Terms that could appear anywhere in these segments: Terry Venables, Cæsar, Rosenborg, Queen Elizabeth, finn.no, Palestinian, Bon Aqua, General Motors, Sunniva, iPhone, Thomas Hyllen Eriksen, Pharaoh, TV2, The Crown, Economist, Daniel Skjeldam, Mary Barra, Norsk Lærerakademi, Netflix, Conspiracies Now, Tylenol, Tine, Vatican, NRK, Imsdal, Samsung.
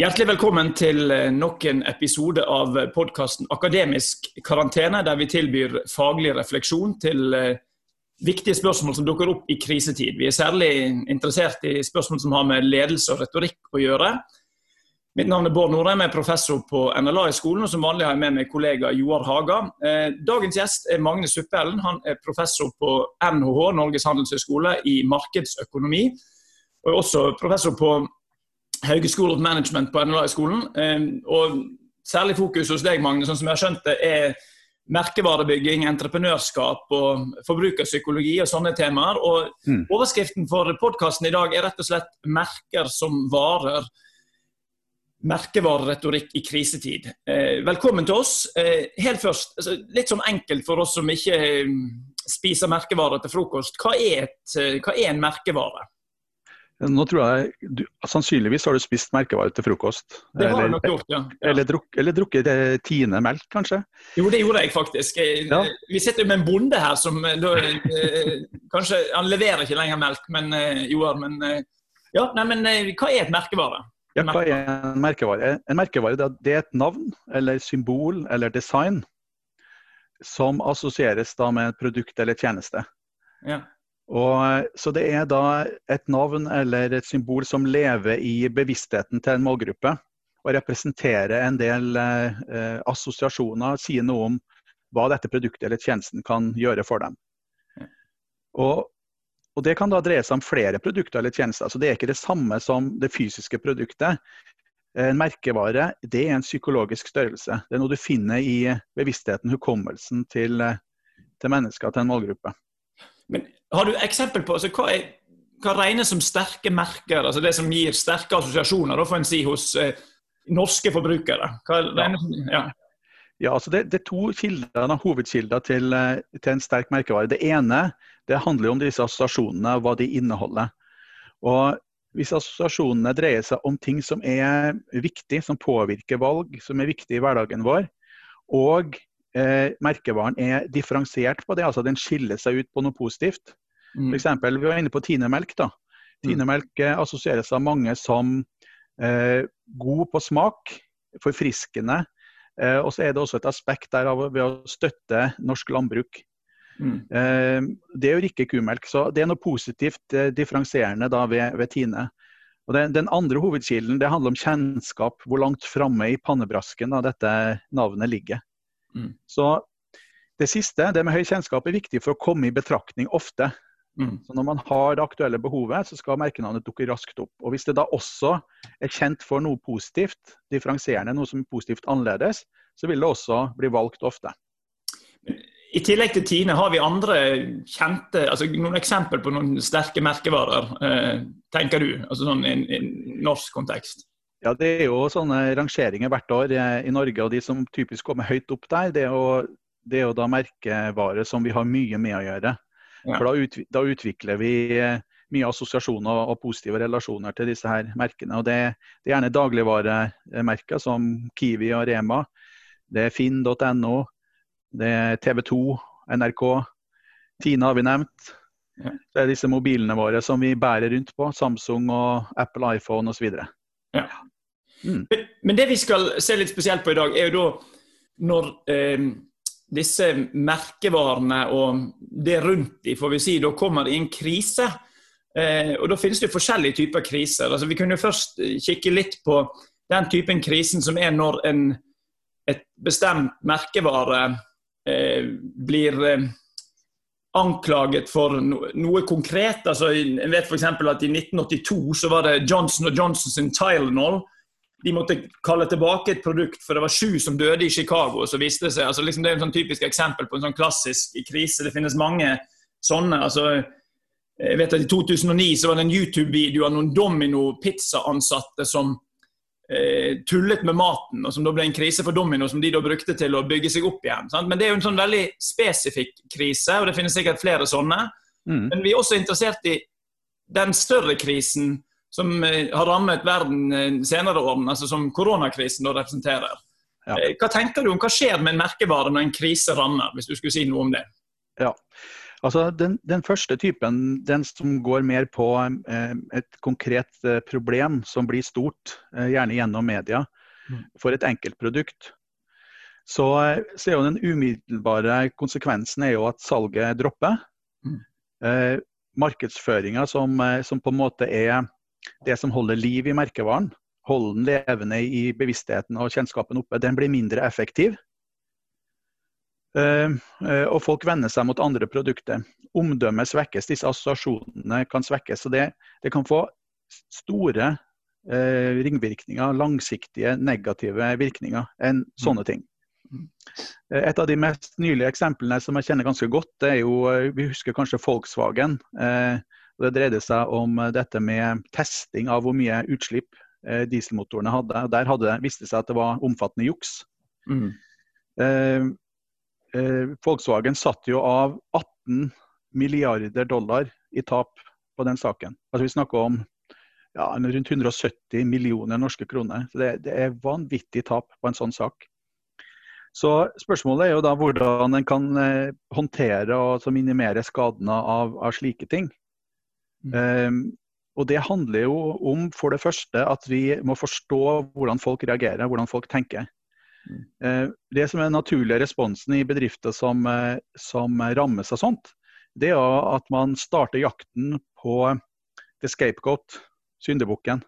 Hjertelig velkommen til nok en episode av podcasten Akademisk karantyna, der vi tilbyr faglig refleksjon til viktige spørsmål som dukker opp I krisetid. Vi særlig interessert I spørsmål som har med ledelse og retorikk å gjøre. Mitt navn Bård Nordheim, professor på NLA I skolen, og som vanlig har jeg med meg kollega Joar Haga. Dagens gjest Magne Supphellen, han professor på NHH, Norges Handelshøyskole, I markedsøkonomi, og også professor på Hauge School of Management på NLA-skolen, og særlig fokus hos deg, Magne, sånn som jeg har skjønt det, merkevarebygging, entreprenørskap og forbrukerpsykologi og sånne temaer, og overskriften for podcasten I dag rett og slett merker som varer, merkevareretorikk I krisetid. Velkommen til oss. Helt først, litt sånn enkelt for oss som ikke spiser merkevarer til frokost, hva en merkevare? Nå tror jeg, sannsynligvis har du spist merkevare til frokost. Det har jeg nok gjort, ja. Eller drukket Tine melk, kanskje? Jo, det gjorde jeg faktisk. Vi sitter jo med en bonde her som, kanskje, han leverer ikke lenger melk, men Joar, men ja, nei, men hva et merkevare? Ja, hva en merkevare? En merkevare, det et navn, eller symbol, eller design, som assosieres da med et produkt eller tjeneste. Ja. Så det da et navn eller et symbol som lever I bevisstheten til en målgruppe og representerer en del assosiasjoner, sier noe om hva dette produktet eller tjenesten kan gjøre for dem. Og det kan da dreie seg om flere produkter eller tjenester, så det ikke det samme som det fysiske produktet. En merkevare, det en psykologisk størrelse. Det noe du finner I bevisstheten, hukommelsen til mennesker, til en målgruppe. Men har du eksempel på, hva regnes som sterke merker, altså det som gir sterke assosiasjoner, da får en si hos norske forbrukere? Ja, altså det to hovedkilder til en sterk merkevare. Det ene, det handler om disse assosiasjonene og hva de inneholder. Og hvis assosiasjonene dreier seg om ting som viktig, som påvirker valg, som viktig I hverdagen vår, og merkevaren differensiert på det, altså den skiller seg ut på noe positivt. For eksempel, vi var inne på Tine-melk da. Tine-melk assosieres av mange som god på smak, forfriskende, og så det også et aspekt der ved å støtte norsk landbruk. Det jo ikke kumelk, så det noe positivt differensierende da ved Tine. Og den andre hovedkilden, det handler om kjennskap, hvor langt fremme I pannebrasken av dette navnet ligger. Så det siste, det med høy kjennskap viktig for å komme I betraktning ofte. Så når man har det aktuelle behovet, så skal merkenavnet dukke raskt opp. Og hvis det da også kjent for noe positivt, differensierende, noe som positivt annerledes, så vil det også bli valgt ofte. I tillegg til Tine har vi andre kjente, altså noen eksempel på noen sterke merkevarer, tenker du, altså sånn I norsk kontekst? Ja, det jo sånne rangeringer hvert år I Norge, og de som typisk kommer høyt opp der, det jo da merkevarer som vi har mye med å gjøre. For da utvikler vi mye assosiasjoner og positive relasjoner til disse her merkene, og det gjerne dagligvaremerker som Kiwi og Rema, det finn.no, det TV2, NRK, Tine har vi nevnt, det disse mobilene våre som vi bærer rundt på, Samsung og Apple, iPhone og så videre. Men det vi skal se litt spesielt på I dag jo da når disse merkevarene og det rundt de, får vi si, da kommer I en krise og da finnes det forskjellige typer kriser vi kunne jo først kikke litt på den typen krisen som når et bestemt merkevare blir anklaget for noe konkret. Jeg vet for eksempel at I 1982 så var det Johnson & Johnsons Tylenol. De måtte kalle tilbake et produkt, for det var 7 som døde I Chicago, så viste det seg. Det en sånn typisk eksempel på en sånn klassisk krise. Det finnes mange sånne. Jeg vet at I 2009 så var det en YouTube-video av noen Domino-pizza-ansatte som tullet med maten, og som da ble en krise for Domino, som de da brukte til å bygge seg opp igjen. Men det jo en sånn veldig spesifikk krise, og det finnes sikkert flere sånne. Men vi også interessert I den større krisen som har rammet verden senere årene, altså som koronakrisen da representerer. Hva tenker du om, hva skjer med en merkevare når en krise rammer, hvis du skulle si noe om det? Ja, Altså den første typen, den som går mer på et konkret problem som blir stort, gjerne gjennom media, for et enkelt produkt, så er jo den umiddelbare konsekvensen er jo at salget dropper. Markedsføringer som på en måte er det som holder liv i merkevaren, holder den levende i bevisstheten og kjennskapen oppe, den blir mindre effektiv. Og folk vender seg mot andre produkter. Omdømmet svekkes, disse assosiasjonene kan svekkes, så det kan få store ringvirkninger, langsiktige, negative virkninger enn sånne ting. Et av de mest nylige eksemplene som jeg kjenner ganske godt, det er jo, vi husker kanskje Volkswagen, og det dreide seg om dette med testing av hvor mye utslipp dieselmotorene hadde, og der viste det seg at det var omfattende juks. Volkswagen satt jo av 18 milliarder dollar i tap på den saken. Altså vi snakker om rundt 170 millioner norske kroner, så det er vanvittig tap på en sånn sak. Så spørsmålet er jo da hvordan en kan håndtere og minimere skadene av slike ting. Og det handler jo om for det første at vi må forstå hvordan folk reagerer, hvordan folk tenker. Det som er den naturlige responsen i bedrifter som rammes av sånt, det er at man starter jakten på the scapegoat, syndebukken.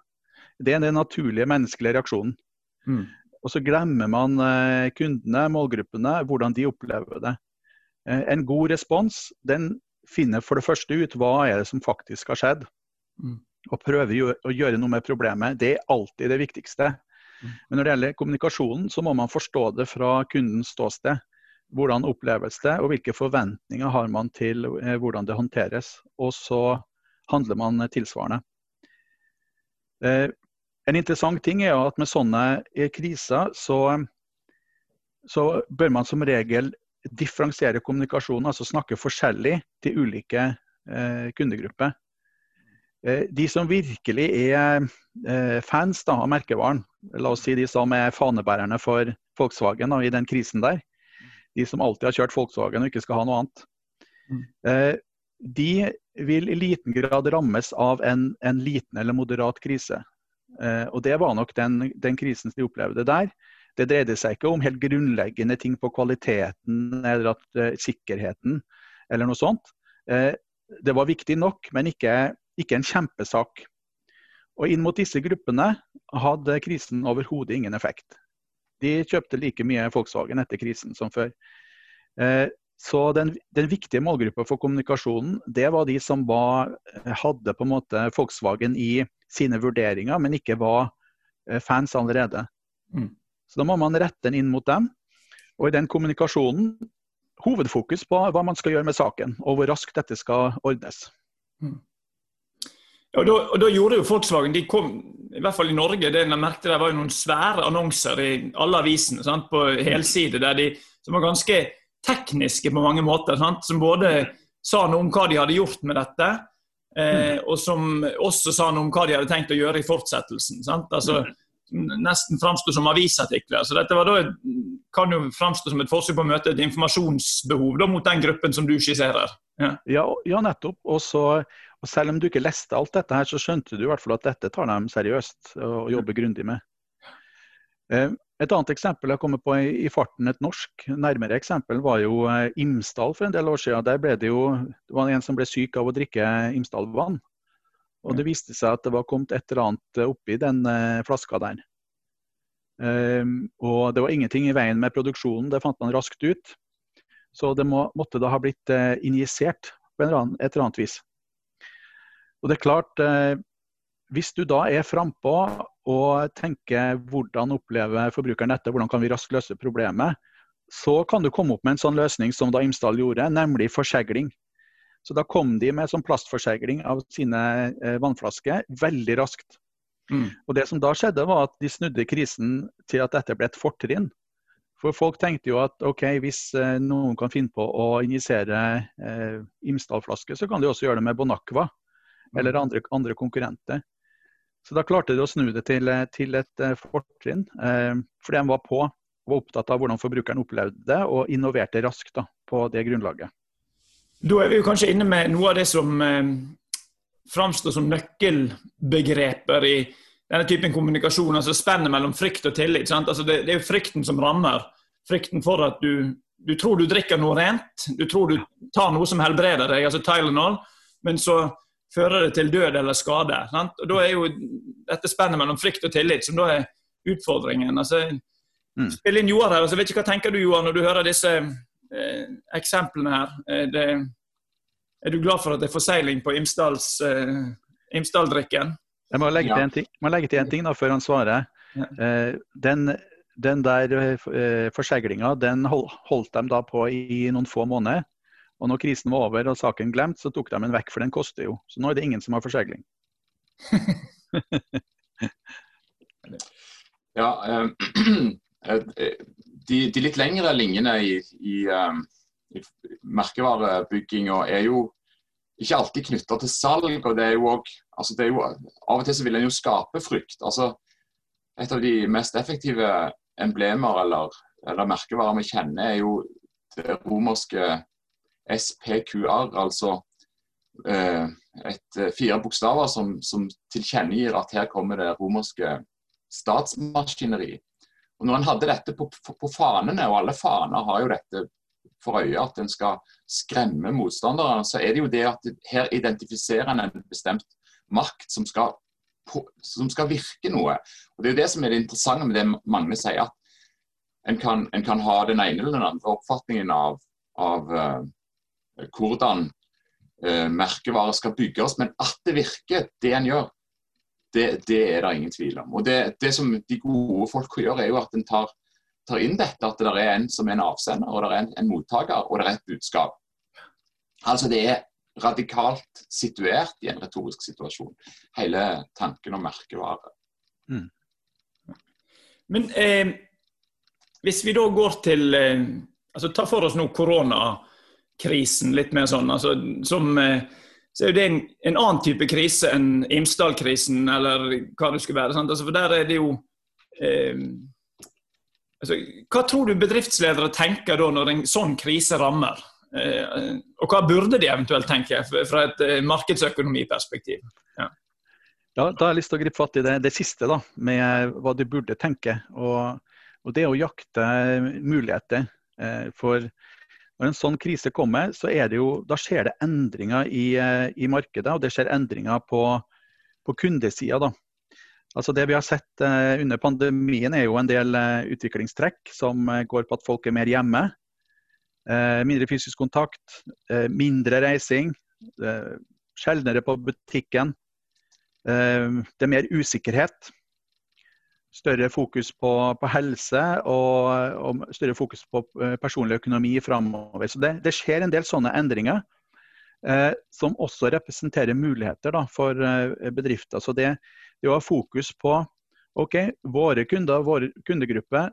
Det er den naturlige menneskelige reaksjonen. Og så glemmer man kundene, målgruppene, hvordan de opplever det. En god respons, den finner for det første ut hva er det som faktisk har skjedd, og prøver å gjøre noe med problemet. Det er alltid det viktigste. Men når det gjelder kommunikasjonen, så må man forstå det fra kundens ståsted. Hvordan oppleves det, og hvilke forventninger har man til hvordan det håndteres. Og så handler man tilsvarende. En interessant ting er at med sånne kriser så bør man som regel differensiere kommunikasjonen, altså snakke forskjellig til ulike kundegrupper. De som virkelig er fans av merkevaren, la oss si de som er fanebærerne for Volkswagen i den krisen der, de som alltid har kjørt Volkswagen og ikke skal ha noe annet, de vil i liten grad rammes av en liten eller moderat krise. Og det var nok den krisen de opplevde der. Det dreide seg ikke om helt grunnleggende ting på kvaliteten eller sikkerheten eller noe sånt. Det var viktig nok, men ikke en kjempesak. Og inn mot disse gruppene hadde krisen overhodet ingen effekt. De kjøpte like mye Volkswagen etter krisen som før. Så den viktige målgruppen for kommunikasjonen, det var de som hadde på en måte Volkswagen i sine vurderinger, men ikke var fans allerede. Så da må man rette den inn mot dem, og i den kommunikasjonen hovedfokus på hva man skal gjøre med saken, og hvor raskt dette skal ordnes. Og da gjorde jo Volkswagen, de kom, i hvert fall i Norge, det jeg merkte der var jo noen svære annonser i alle avisene, på helside, som var ganske tekniske på mange måter, som både sa noe om hva de hadde gjort med dette, og som også sa noe om hva de hadde tenkt å gjøre i fortsettelsen. Nesten fremstod som avisartikler. Så dette kan jo fremstå som et forsøk på å møte et informasjonsbehov mot den gruppen som du skisserer. Ja, nettopp. Og selv om du ikke leste alt dette her, så skjønte du i hvert fall at dette tar dem seriøst og jobber grundig med. Et annet eksempel jeg kommer på i farten, et norsk nærmere eksempel, var jo Imsdal for en del år siden. Der ble det jo, det var en som ble syk av å drikke Imsdal-vann. Og det viste seg at det var kommet et eller annet oppi den flaska der. Og det var ingenting i veien med produksjonen, det fant man raskt ut. Så det måtte da ha blitt injisert på et eller annet vis. Og det er klart, hvis du da er frempå og tenker hvordan opplever forbrukeren dette, hvordan kan vi raskt løse problemet, så kan du komme opp med en sånn løsning som da Imsdal gjorde, nemlig forsegling. Så da kom de med sånn plastforsegling av sine vannflasker veldig raskt. Og det som da skjedde var at de snudde krisen til at dette ble et fortrinn. For folk tenkte jo at ok, hvis noen kan finne på å injisere Imsdal-flasker, så kan de også gjøre det med Bon Aqua eller andre konkurrenter. Så da klarte de å snu det til et fortrinn, fordi de var opptatt av hvordan forbrukeren opplevde det, og innoverte raskt på det grunnlaget. Da er vi jo kanskje inne med noe av det som framstår som nøkkelbegreper i denne typen kommunikasjon, altså spennet mellom frykt og tillit. Altså det er jo frykten som rammer. Frykten for at du tror du drikker noe rent, du tror du tar noe som helbreder deg, altså Tylenol, men så fører det til død eller skade. Og da er jo dette spennet mellom frykt og tillit, som da er utfordringen. Altså, spill inn Joar her, altså vet ikke hva tenker du, Joar, når du hører disse eksemplene her. Er du glad for at det er forseiling på Imsdal-drikken? Jeg må legge til en ting før han svarer. Den der forseglingen, den holdt de da på i noen få måneder. Og når krisen var over og saken glemt, så tok de den vekk, for den koster jo. Så nå er det ingen som har forsegling. Ja, de litt lengre linjene i merkevarebyggingen er jo ikke alltid knyttet til salg, og det er jo også, av og til så vil den jo skape frykt. Altså, et av de mest effektive emblemer eller merkevarer vi kjenner er jo det romerske SPQR, altså fire bokstaver som tilkjennegir at her kommer det romerske statsmaskineri. Og når en hadde dette på fanene, og alle faner har jo dette for øye at en skal skremme motstanderne, så er det jo det at her identifiserer en bestemt makt som skal virke noe. Og det er jo det som er det interessante med det Magne sier, at en kan ha den ene eller den andre oppfatningen av hvordan merkevarer skal bygges, men at det virker, det en gjør, det er det ingen tvil om. Og det som de gode folk gjør er jo at en tar inn dette, at det er en som er en avsender, og det er en mottaker, og det er et budskap. Altså det er radikalt situert i en retorisk situasjon, hele tanken om merkevare. Men hvis vi da går til, altså ta for oss nå koronakrisen litt mer sånn, altså som... så er det en annen type krise enn Imsdal-krisen, eller hva det skulle være. For der er det jo... Hva tror du bedriftsledere tenker da når en sånn krise rammer? Og hva burde de eventuelt tenke fra et markedsøkonomiperspektiv? Da har jeg lyst til å gripe fatt i det siste da, med hva du burde tenke. Og det å jakte muligheter for... Når en sånn krise kommer, så skjer det endringer i markedet, og det skjer endringer på kundesiden. Det vi har sett under pandemien er jo en del utviklingstrekk som går på at folk er mer hjemme, mindre fysisk kontakt, mindre reising, sjeldnere på butikken, det er mer usikkerhet. Større fokus på helse og større fokus på personlig økonomi fremover. Så det skjer en del sånne endringer som også representerer muligheter for bedrifter. Så det å ha fokus på våre kunder, våre kundegruppe,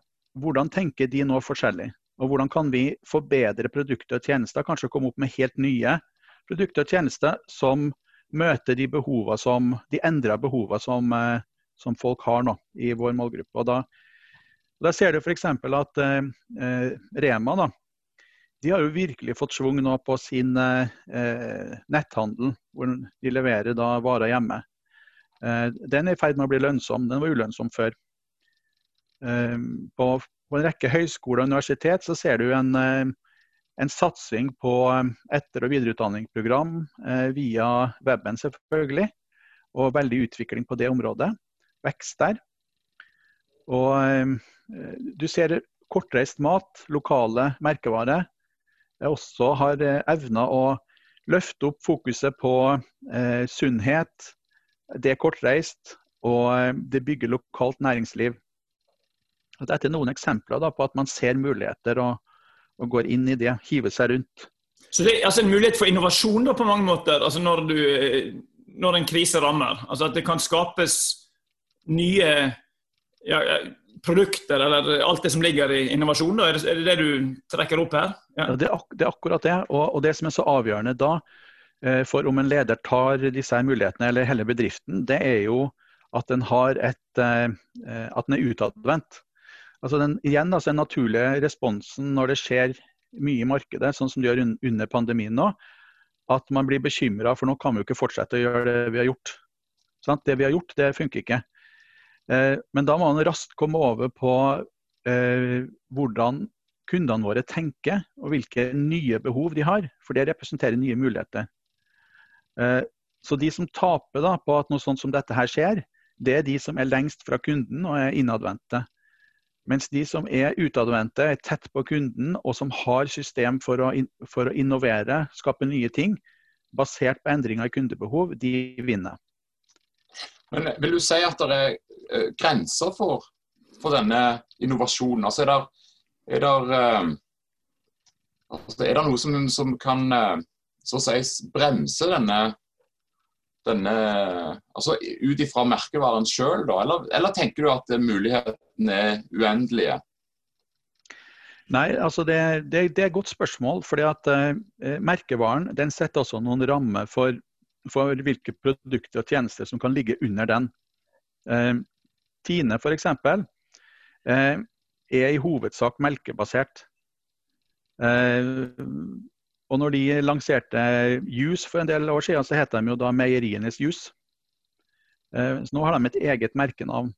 hvordan tenker de nå forskjellig? Og hvordan kan vi forbedre produkter og tjenester, kanskje komme opp med helt nye produkter og tjenester som møter de endrede behovene som folk har nå i vår målgruppe. Da ser du for eksempel at Rema da, de har jo virkelig fått svung nå på sin netthandel, hvor de leverer da varer hjemme. Den er i ferd med å bli lønnsom, den var ulønnsom før. På en rekke høyskoler og universitet så ser du en satsing på etter- og videreutdanningsprogram via webben selvfølgelig, og veldig utvikling på det området, vekst der. Og du ser kortreist mat, lokale merkevarer, også har evnet å løfte opp fokuset på sunnhet, det er kortreist, og det bygger lokalt næringsliv. Dette er noen eksempler på at man ser muligheter og går inn i det, hiver seg rundt. Så det er en mulighet for innovasjon på mange måter, altså når du... når en krise rammer, altså at det kan skapes nye produkter, eller alt det som ligger i innovasjon, er det det du trekker opp her? Det er akkurat det, og det som er så avgjørende da, for om en leder tar disse mulighetene, eller hele bedriften, det er jo at den er utadvendt. Igjen, den naturlige responsen når det skjer mye i markedet, sånn som det gjør under pandemien nå, at man blir bekymret, for nå kan vi jo ikke fortsette å gjøre det vi har gjort. Sant? Det vi har gjort, det funker ikke. Men da må man raskt komme over på hvordan kundene våre tenker, og hvilke nye behov de har, for det representerer nye muligheter. Så de som taper da på at noe sånt som dette her skjer, det er de som er lengst fra kunden og er innadvendte. Mens de som er utadvendte, er tett på kunden og som har system for å innovere, skape nye ting, basert på endringer i kundebehov, de vinner. Men vil du si at det er grenser for denne innovasjonen? Altså er det noe som kan så å si bremse denne altså utifra merkevaren selv da, eller tenker du at mulighetene er uendelige? Nei, altså det er et godt spørsmål, fordi at merkevaren, den setter også noen rammer for hvilke produkter og tjenester som kan ligge under den. Tine for eksempel er i hovedsak melkebasert. Og når de lanserte juice for en del år siden, så heter de jo da meierienes juice. Så nå har de et eget merkenavn.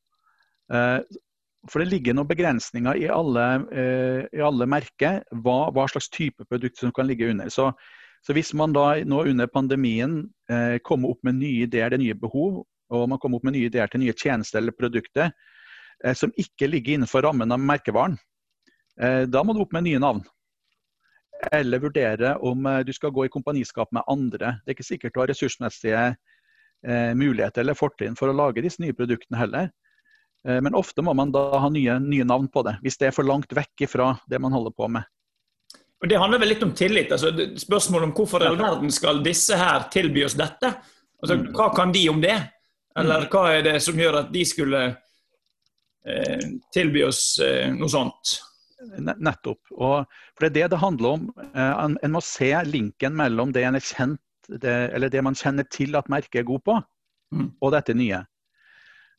For det ligger noen begrensninger i alle merker, hva slags type produkter som kan ligge under. Så hvis man da nå under pandemien kommer opp med nye ideer til nye behov, og man kommer opp med nye ideer til nye tjenester eller produkter, som ikke ligger innenfor rammen av merkevaren, da må du opp med nye navn. Eller vurdere om du skal gå i kompaniskap med andre. Det er ikke sikkert du har ressursmessige muligheter eller fortrinn for å lage disse nye produktene heller. Men ofte må man da ha nye navn på det, hvis det er for langt vekk fra det man holder på med. Og det handler vel litt om tillit. Altså, spørsmålet om hvorfor i all verden skal disse her tilby oss dette? Altså, hva kan de om det? Eller hva er det som gjør at de skulle tilby oss noe sånt? Nettopp, og for det er det handler om. En må se linken mellom det man kjenner til at merket er god på, og dette nye.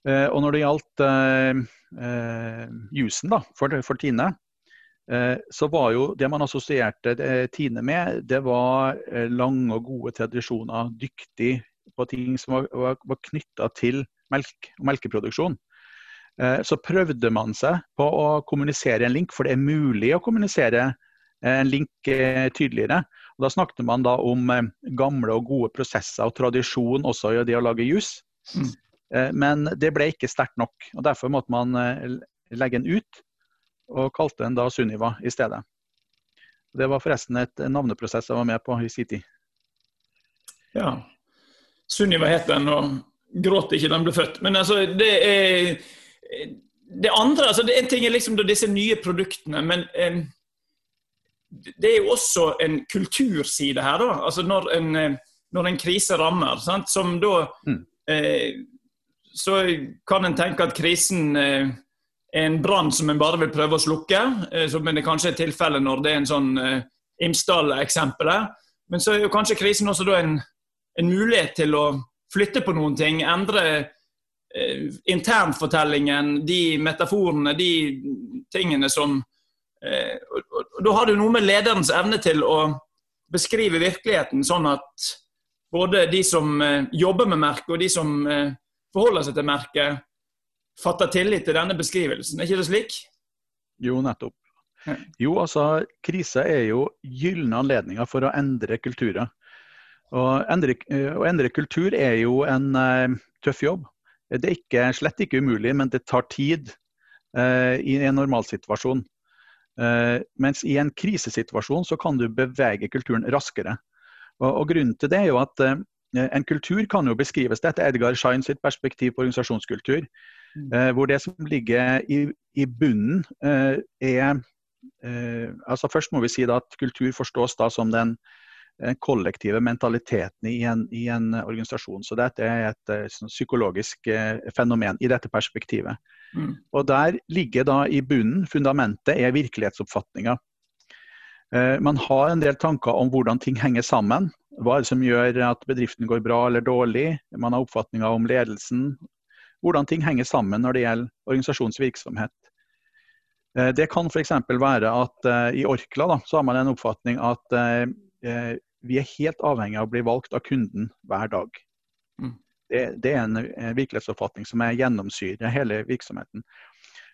Og når det gjaldt jusen for Tine, så var jo det man assosierte Tine med, det var lange og gode tradisjoner, dyktig på ting som var knyttet til melk og melkeproduksjon. Så prøvde man seg på å kommunisere en link, for det er mulig å kommunisere en link tydeligere. Og da snakket man da om gamle og gode prosesser og tradisjon også i det å lage jus. Men det ble ikke sterkt nok, og derfor måtte man legge den ut, og kalte den da Sunniva i stedet. Det var forresten et navneprosess jeg var med på i sin tid. Ja, Sunniva het den, og gråt ikke den ble født. Men altså, det er... Det andre, altså en ting er liksom disse nye produktene, men det er jo også en kulturside her da, altså når en krise rammer, sant? Som da, så kan en tenke at krisen er en brand som en bare vil prøve å slukke, men det kanskje er tilfelle når det er en sånn Imsdal-eksempel her, men så er jo kanskje krisen også da en mulighet til å flytte på noen ting, endre internfortellingen, de metaforene, de tingene som da har du noe med lederens evne til å beskrive virkeligheten sånn at både de som jobber med merket og de som forholder seg til merket fatter tillit til denne beskrivelsen. Er ikke det slik? Jo, nettopp. Jo, altså, krisen er jo gyllene anledninger for å endre kulturer. Og endre kultur er jo en tøff jobb. Det er slett ikke umulig, men det tar tid i en normalsituasjon. Mens i en krisesituasjon så kan du bevege kulturen raskere. Og grunnen til det er jo at en kultur kan jo beskrives, dette er Edgar Schein sitt perspektiv på organisasjonskultur, hvor det som ligger i bunnen er, altså først må vi si da at kultur forstås da som den kollektive mentaliteten i en organisasjon. Så dette er et psykologisk fenomen i dette perspektivet. Og der ligger da i bunnen, fundamentet er virkelighetsoppfatninger. Man har en del tanker om hvordan ting henger sammen, hva som gjør at bedriften går bra eller dårlig, man har oppfatninger om ledelsen, hvordan ting henger sammen når det gjelder organisasjonsvirksomhet. Det kan for eksempel være at i Orkla da, så har man en oppfatning at vi er helt avhengig av å bli valgt av kunden hver dag. Mm. Det er en virkelighetsoppfatning som er gjennomsyret hele virksomheten.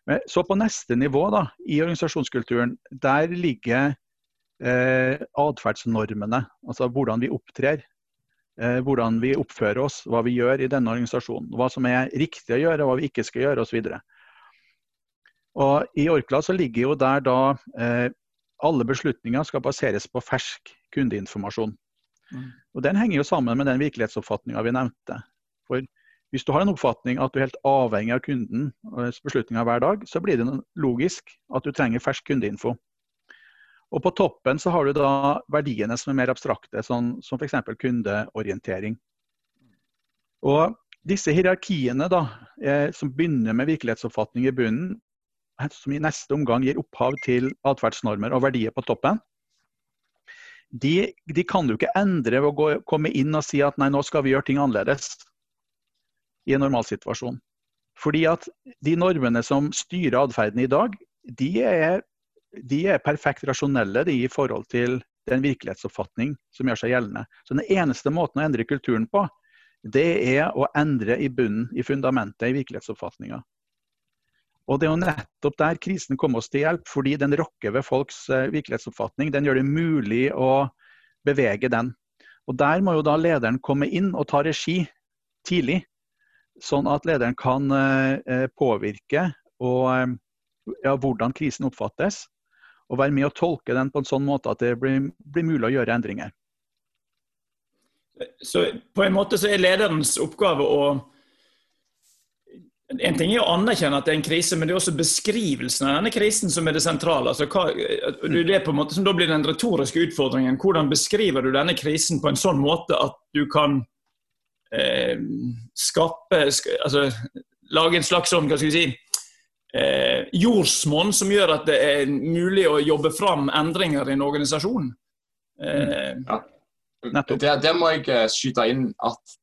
Men så på neste nivå da, i organisasjonskulturen, der ligger adferdsnormene, altså hvordan vi opptrer, hvordan vi oppfører oss, hva vi gjør i denne organisasjonen, hva som er riktig å gjøre, hva vi ikke skal gjøre, og så videre. Og i Orkla så ligger jo der da alle beslutninger skal baseres på fersk kundeinformasjon. Og den henger jo sammen med den virkelighetsoppfatningen vi nevnte. For hvis du har en oppfatning at du er helt avhengig av kundens beslutninger hver dag, så blir det logisk at du trenger fersk kundeinfo. Og på toppen så har du da verdiene som er mer abstrakte, som for eksempel kundeorientering. Og disse hierarkiene da, som begynner med virkelighetsoppfatning i bunnen, som i neste omgang gir opphav til atferdsnormer og verdier på toppen, de kan du ikke endre ved å komme inn og si at nei, nå skal vi gjøre ting annerledes i en normalsituasjon. Fordi at de normene som styrer adferden i dag, de er perfekt rasjonelle i forhold til den virkelighetsoppfatning som gjør seg gjeldende. Så den eneste måten å endre kulturen på, det er å endre i bunnen, i fundamentet, i virkelighetsoppfatningen. Og det er jo nettopp der krisen kom oss til hjelp, fordi den rokker ved folks virkelighetsoppfatning. Den gjør det mulig å bevege den. Og der må jo da lederen komme inn og ta regi tidlig, sånn at lederen kan påvirke hvordan krisen oppfattes, og være med å tolke den på en sånn måte at det blir mulig å gjøre endringer. Så på en måte så er lederens oppgave å... En ting er å anerkjenne at det er en krise, men det er også beskrivelsen av denne krisen som er det sentrale. Altså, det er på en måte som da blir den retoriske utfordringen. Hvordan beskriver du denne krisen på en sånn måte at du kan lage en slags sånn, hva skal vi si, jordsmonn som gjør at det er mulig å jobbe fram endringer i en organisasjon? Ja. Der må jeg skyte inn at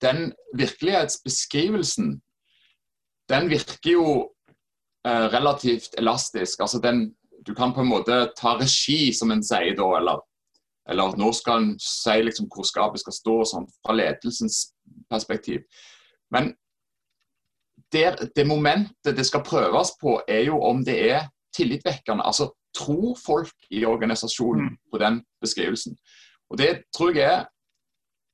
den virkelighetsbeskrivelsen, den virker jo relativt elastisk. Altså du kan på en måte ta regi, som en sier da, eller nå skal en si liksom hvor skapet skal stå, sånn, fra ledelsens perspektiv. Men det momentet det skal prøves på, er jo om det er tillitvekkende. Altså, tror folk i organisasjonen på den beskrivelsen? Og det tror jeg er,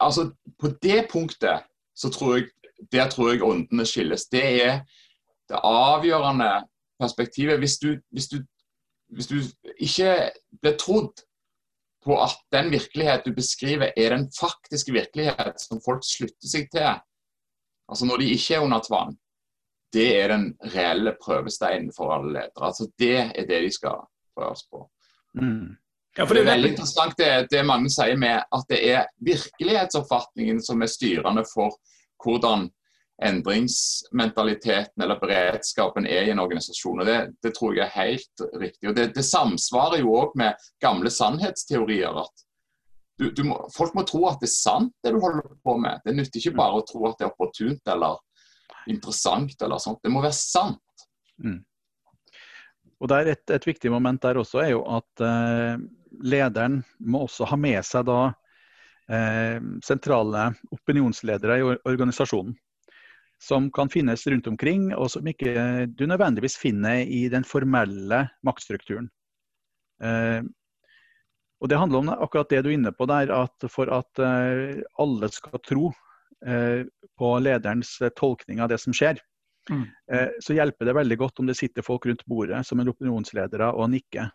altså, på det punktet, så tror jeg åndene skilles. Det er det avgjørende perspektivet. Hvis du ikke blir trodd på at den virkelighet du beskriver er den faktiske virkelighet som folk slutter seg til, altså når de ikke er under tvang, det er den reelle prøvesteinen for alle ledere. Altså, det er det de skal prøves på. Ja, det er veldig interessant det Magne sier med at det er virkelighetsoppfatningen som er styrende for hvordan endringsmentaliteten eller beredskapen er i en organisasjon. Og det tror jeg er helt riktig. Og det samsvarer jo også med gamle sannhetsteorier. Folk må tro at det er sant det du holder på med. Det nytter ikke bare å tro at det er opportunt eller interessant eller sånt. Det må være sant. Og det er et viktig moment der også er jo at lederen må også ha med seg da sentrale opinionsledere i organisasjonen, som kan finnes rundt omkring, og som ikke du nødvendigvis finner i den formelle maktstrukturen. Og det handler om akkurat det du er inne på der, at for at alle skal tro på lederens tolkning av det som skjer, så hjelper det veldig godt om det sitter folk rundt bordet som en opinionsledere og nikker.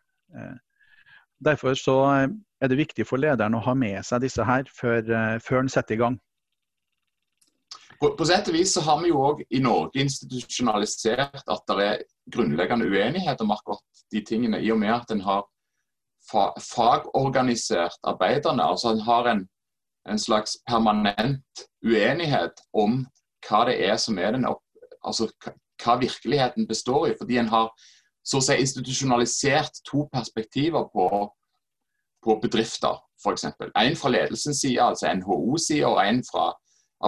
Derfor så er det viktig for lederen å ha med seg disse her før den setter i gang. På sett og vis så har vi jo også i Norge institusjonalisert at det er grunnleggende uenighet om akkurat de tingene, i og med at den har fagorganisert arbeiderne. Altså den har en slags permanent uenighet om hva det er som er den oppgave, altså hva virkeligheten består i, fordi en har så å si institusjonalisert to perspektiver på bedrifter, for eksempel. En fra ledelsens side, altså NHO-siden, og en fra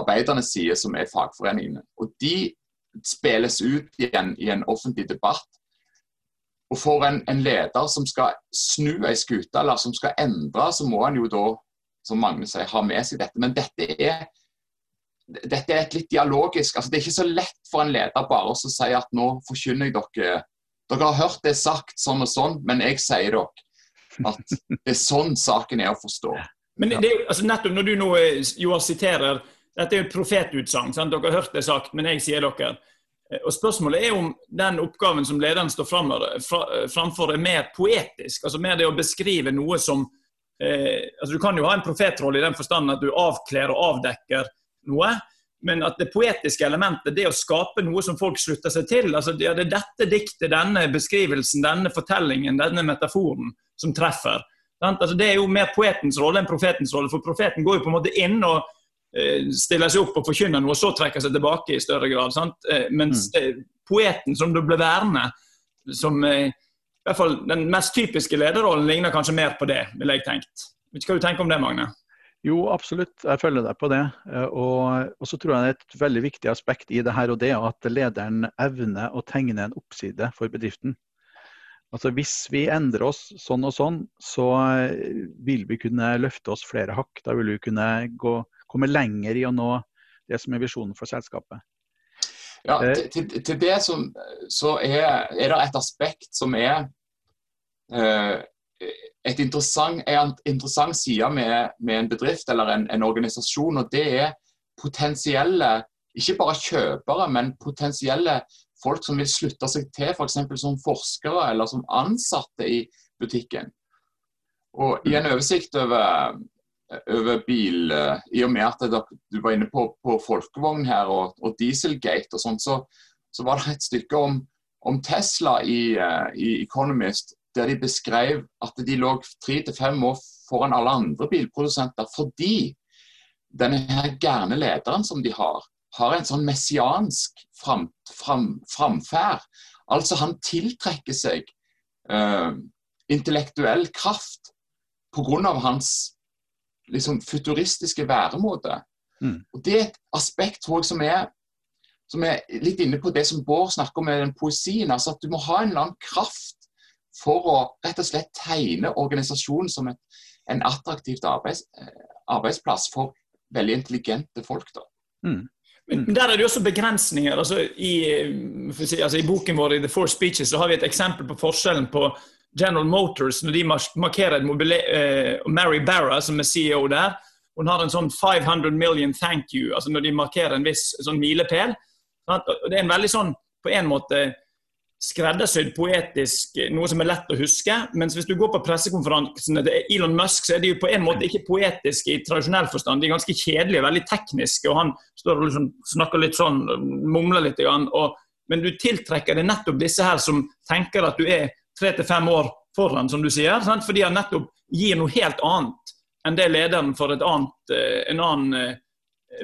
arbeidernes side, som er fagforeningene. Og de spilles ut igjen i en offentlig debatt. og får en leder som skal snu en skute, eller som skal endre, så må han jo da, som Magne sier, ha med seg dette. Men dette er et litt dialogisk, altså det er ikke så lett for en leder bare å si at nå forkynner jeg dere har hørt det sagt sånn og sånn, men jeg sier dere at det er sånn saken er å forstå. Men det, altså nettopp når du nå, Joar, siterer, dette er jo profetutsang, sant? Dere har hørt det sagt, men jeg sier dere. Og spørsmålet er om den oppgaven som lederen står framfor er mer poetisk, altså mer det å beskrive noe som, altså du kan jo ha en profetrolle i den forstanden at du avkler og avdekker noe, men at det poetiske elementet, det å skape noe som folk slutter seg til, altså det er dette diktet, denne beskrivelsen, denne fortellingen, denne metaforen som treffer. Altså det er jo mer poetens rolle enn profetens rolle, for profeten går jo på en måte inn og stiller seg opp og forkynner noe, og så trekker seg tilbake i større grad, mens poeten som det ble værende, som i hvert fall den mest typiske lederrollen, ligner kanskje mer på det, vil jeg tenkt. Vet du hva du tenker om det, Magne? Jo, absolutt. Jeg følger deg på det. Og så tror jeg det er et veldig viktig aspekt i det her, og det er at lederen evner å tegne en oppside for bedriften. Altså hvis vi endrer oss sånn og sånn, så vil vi kunne løfte oss flere hakk. Da vil vi kunne komme lenger i å nå det som er visjonen for selskapet. Ja, til det så er det et aspekt som er et interessant side med en bedrift eller en organisasjon, og det er potensielle, ikke bare kjøpere, men potensielle folk som vil slutte seg til, for eksempel som forskere eller som ansatte i butikken. Og i en oversikt over bil, i og med at du var inne på folkevogn her og Dieselgate og sånt, så var det et stykke om Tesla i Economist, der de beskrev at de lå 3 til 5 år foran alle andre bilprodusenter, fordi denne gærne lederen som de har en sånn messiansk framferd. Altså han tiltrekker seg intellektuell kraft på grunn av hans futuristiske væremåte. Og det er et aspekt, tror jeg, som er litt inne på det som Bård snakker om i den poesien, altså at du må ha en eller annen kraft for å rett og slett tegne organisasjonen som en attraktivt arbeidsplass for veldig intelligente folk da. Men der er det jo også begrensninger, altså i boken vår i The Four Speeches så har vi et eksempel på forskjellen på General Motors når de markerer Mary Barra som er CEO der, hun har en sånn 500 million thank you, altså når de markerer en viss sånn milepel, og det er en veldig sånn på en måte skreddersydd, poetisk, noe som er lett å huske, mens hvis du går på pressekonferansene til Elon Musk, så er de jo på en måte ikke poetiske i tradisjonell forstand, de er ganske kjedelige, veldig tekniske, og han står og snakker litt sånn, mumler litt, men du tiltrekker det nettopp disse her som tenker at du er 3 til 5 år foran, som du sier, fordi han nettopp gir noe helt annet enn det lederen for en annen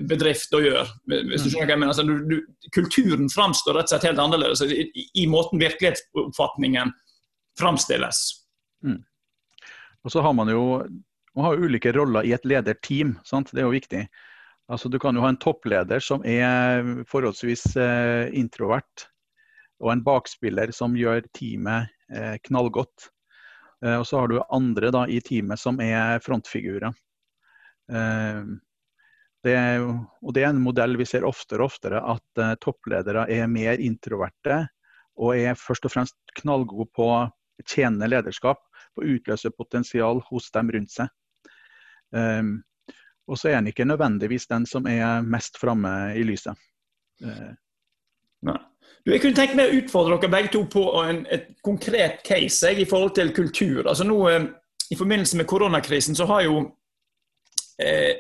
bedrift å gjøre, hvis du skjønner hva jeg mener. Kulturen framstår rett og slett helt annerledes i måten virkelighetsoppfatningen framstilles. Og så har man jo ulike roller i et lederteam, sant? Det er jo viktig. Altså du kan jo ha en toppleder som er forholdsvis introvert, og en bakspiller som gjør teamet knallgodt. Og så har du andre da i teamet som er frontfigurer. Og det er en modell vi ser oftere og oftere, at toppledere er mer introverte og er først og fremst knallgode på tjenende lederskap, på å utløse potensial hos dem rundt seg. Og så er han ikke nødvendigvis den som er mest fremme i lyset. Jeg kunne tenke meg å utfordre dere begge to på et konkret case i forhold til kultur. Altså nå, i forbindelse med koronakrisen, så har jo